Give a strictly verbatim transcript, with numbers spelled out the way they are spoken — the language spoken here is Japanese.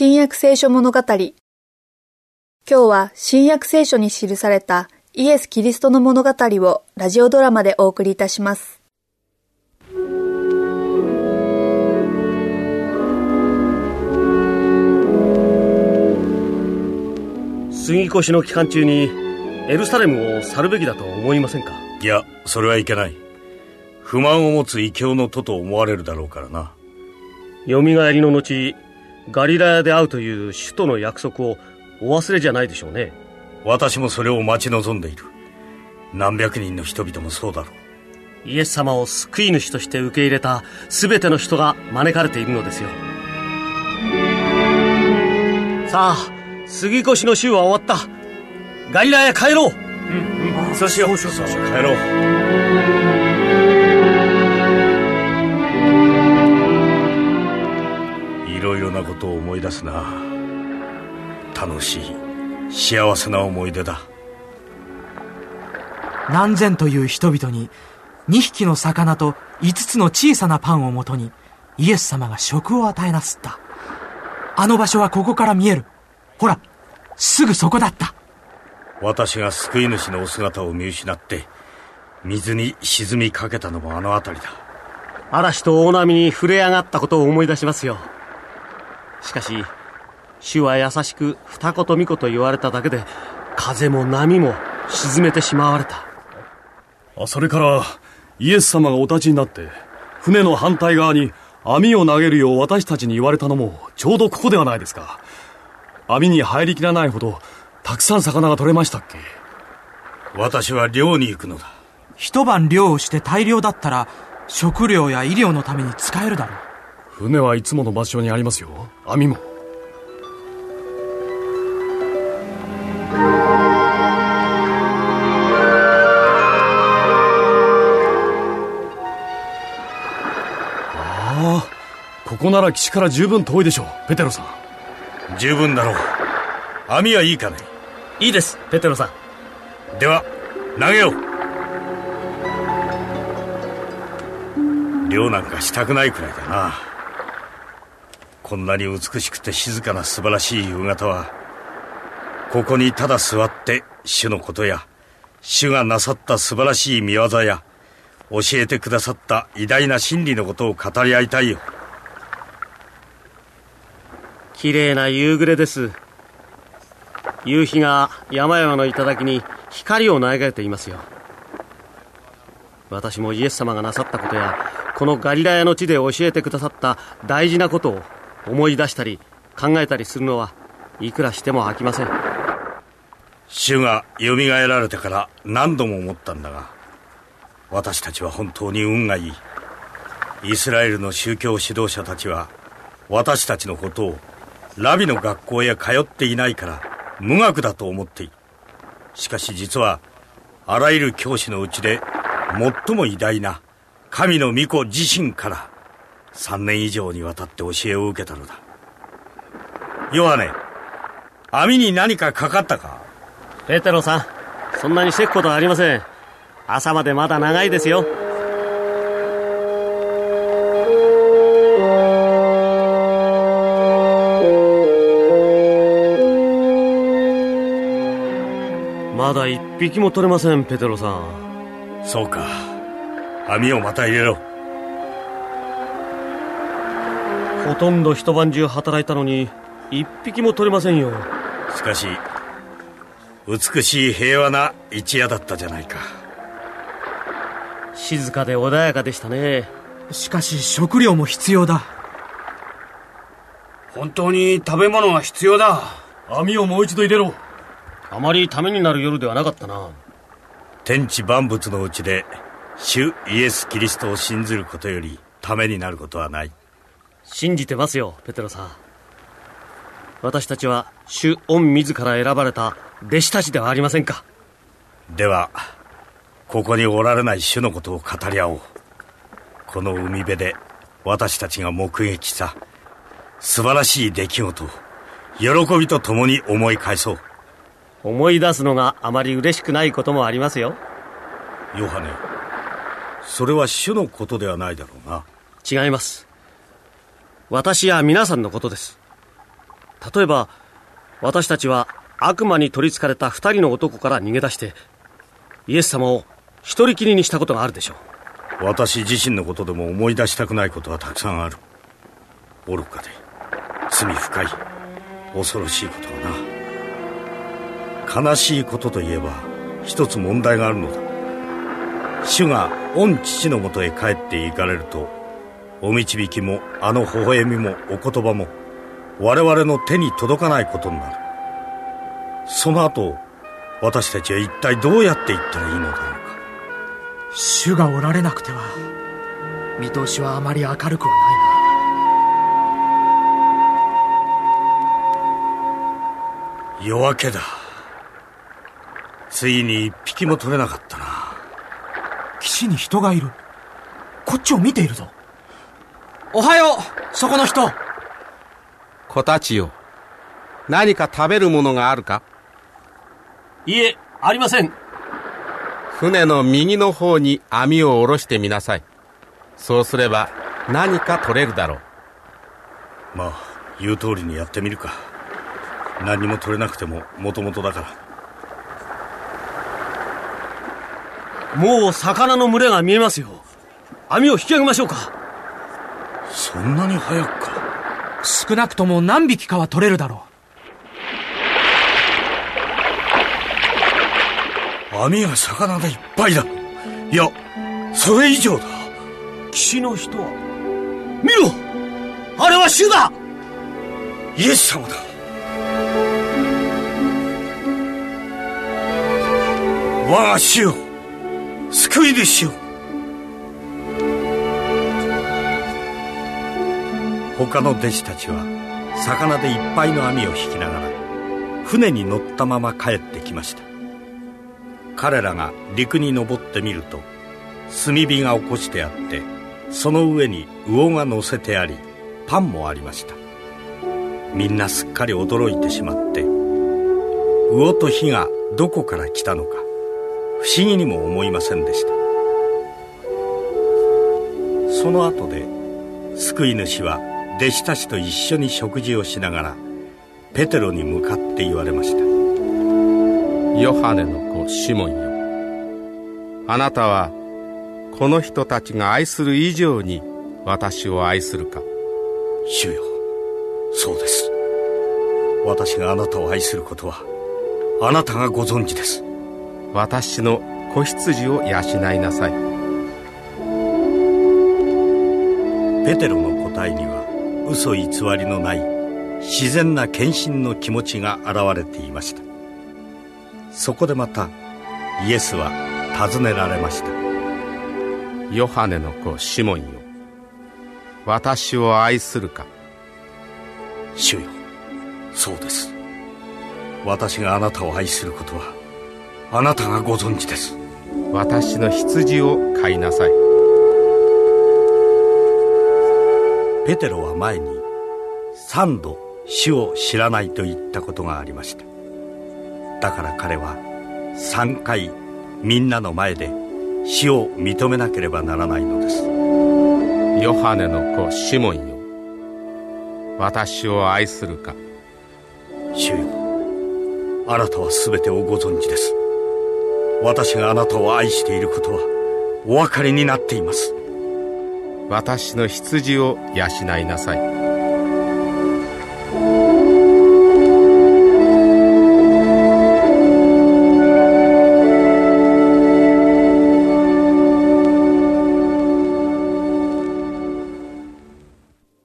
新約聖書物語。今日は新約聖書に記されたイエス・キリストの物語をラジオドラマでお送りいたします。杉越の期間中にエルサレムを去るべきだと思いませんか？いや、それはいけない。不満を持つ異教の徒と思われるだろうからな。よみがえりの後、ガリラヤで会うという主との約束をお忘れじゃないでしょうね。私もそれを待ち望んでいる。何百人の人々もそうだろう。イエス様を救い主として受け入れた全ての人が招かれているのですよ。さあ、杉越の週は終わった。ガリラヤへ帰ろう。うん、うん、そうしよう。そうしよう。帰ろう。いろいろなことを思い出すな。楽しい幸せな思い出だ。何千という人々ににひきの魚といつつの小さなパンをもとにイエス様が食を与えなすった。あの場所はここから見える。ほら、すぐそこだった。私が救い主のお姿を見失って水に沈みかけたのもあの辺りだ。嵐と大波に触れ上がったことを思い出しますよ。しかし主は優しく二言三言言われただけで風も波も沈めてしまわれた。あ、それからイエス様がお立ちになって船の反対側に網を投げるよう私たちに言われたのもちょうどここではないですか。網に入りきらないほどたくさん魚が取れましたっけ。私は漁に行くのだ。一晩漁をして大漁だったら食料や医療のために使えるだろう。船はいつもの場所にありますよ。網も。ああ、ここなら岸から十分遠いでしょう、ペテロさん。十分だろう。網はいいかね。いいです、ペテロさん。では投げよう。漁なんかしたくないくらいだな。こんなに美しくて静かな素晴らしい夕方は、ここにただ座って主のことや、主がなさった素晴らしい御業や、教えてくださった偉大な真理のことを語り合いたいよ。綺麗な夕暮れです。夕日が山々の頂に光を投げていますよ。私もイエス様がなさったことや、このガリラヤの地で教えてくださった大事なことを、思い出したり考えたりするのはいくらしても飽きません。主がよみがえられてから何度も思ったんだが、私たちは本当に運がいい。イスラエルの宗教指導者たちは私たちのことをラビの学校へ通っていないから無学だと思っている。しかし実はあらゆる教師のうちで最も偉大な神の御子自身からさんねん以上にわたって教えを受けたのだ。ヨハネ、網に何かかかったか？ペテロさん、そんなにせくことはありません。朝までまだ長いですよ。まだ一匹も取れません、ペテロさん。そうか。網をまた入れろ。ほとんど一晩中働いたのに一匹も取れませんよ。しかし美しい平和な一夜だったじゃないか。静かで穏やかでしたね。しかし食料も必要だ。本当に食べ物が必要だ。網をもう一度入れろ。あまりためになる夜ではなかったな。天地万物のうちで主イエス・キリストを信ずることよりためになることはない。信じてますよ、ペテロさん。私たちは主御自ら選ばれた弟子たちではありませんか。ではここにおられない主のことを語り合おう。この海辺で私たちが目撃した素晴らしい出来事を喜びとともに思い返そう。思い出すのがあまり嬉しくないこともありますよ。ヨハネ、それは主のことではないだろうな。違います。私や皆さんのことです。例えば、私たちは悪魔に取り憑かれた二人の男から逃げ出して、イエス様を一人きりにしたことがあるでしょう。私自身のことでも思い出したくないことはたくさんある。愚かで、罪深い、恐ろしいことだな。悲しいことといえば、一つ問題があるのだ。主が御父のもとへ帰って行かれると、お導きもあの微笑みもお言葉も我々の手に届かないことになる。その後、私たちは一体どうやって行ったらいいのだろうか。主がおられなくては見通しはあまり明るくはないな。夜明けだ。ついに一匹も取れなかったな。岸に人がいる。こっちを見ているぞ。おはよう、そこの人。子たちよ、何か食べるものがあるか。いえ、ありません。船の右の方に網を下ろしてみなさい。そうすれば何か取れるだろう。まあ、言う通りにやってみるか。何も取れなくてももともとだから。もう魚の群れが見えますよ。網を引き上げましょうか。そんなに早くか。少なくとも何匹かは取れるだろう。網が魚でいっぱいだ。いや、それ以上だ。岸の人は見ろ、あれは主だ。イエス様だ。我が主よ、救い主よ。他の弟子たちは魚でいっぱいの網を引きながら船に乗ったまま帰ってきました。彼らが陸に登ってみると、炭火が起こしてあって、その上に魚が乗せてあり、パンもありました。みんなすっかり驚いてしまって、魚と火がどこから来たのか不思議にも思いませんでした。その後で救い主は弟子たちと一緒に食事をしながらペテロに向かって言われました。ヨハネの子シモンよ、あなたはこの人たちが愛する以上に私を愛するか。主よ、そうです。私があなたを愛することはあなたがご存知です。私の子羊を養いなさい。ペテロの答えには嘘偽りのない自然な献身の気持ちが現れていました。そこでまたイエスは尋ねられました。ヨハネの子シモンよ、私を愛するか。主よ、そうです。私があなたを愛することはあなたがご存知です。私の羊を飼いなさい。ペテロは前に三度主を知らないと言ったことがありました。だから彼は三回みんなの前で主を認めなければならないのです。ヨハネの子シモンよ、私を愛するか。主よ、あなたはすべてをご存知です。私があなたを愛していることはお分かりになっています。私の羊を養いなさい。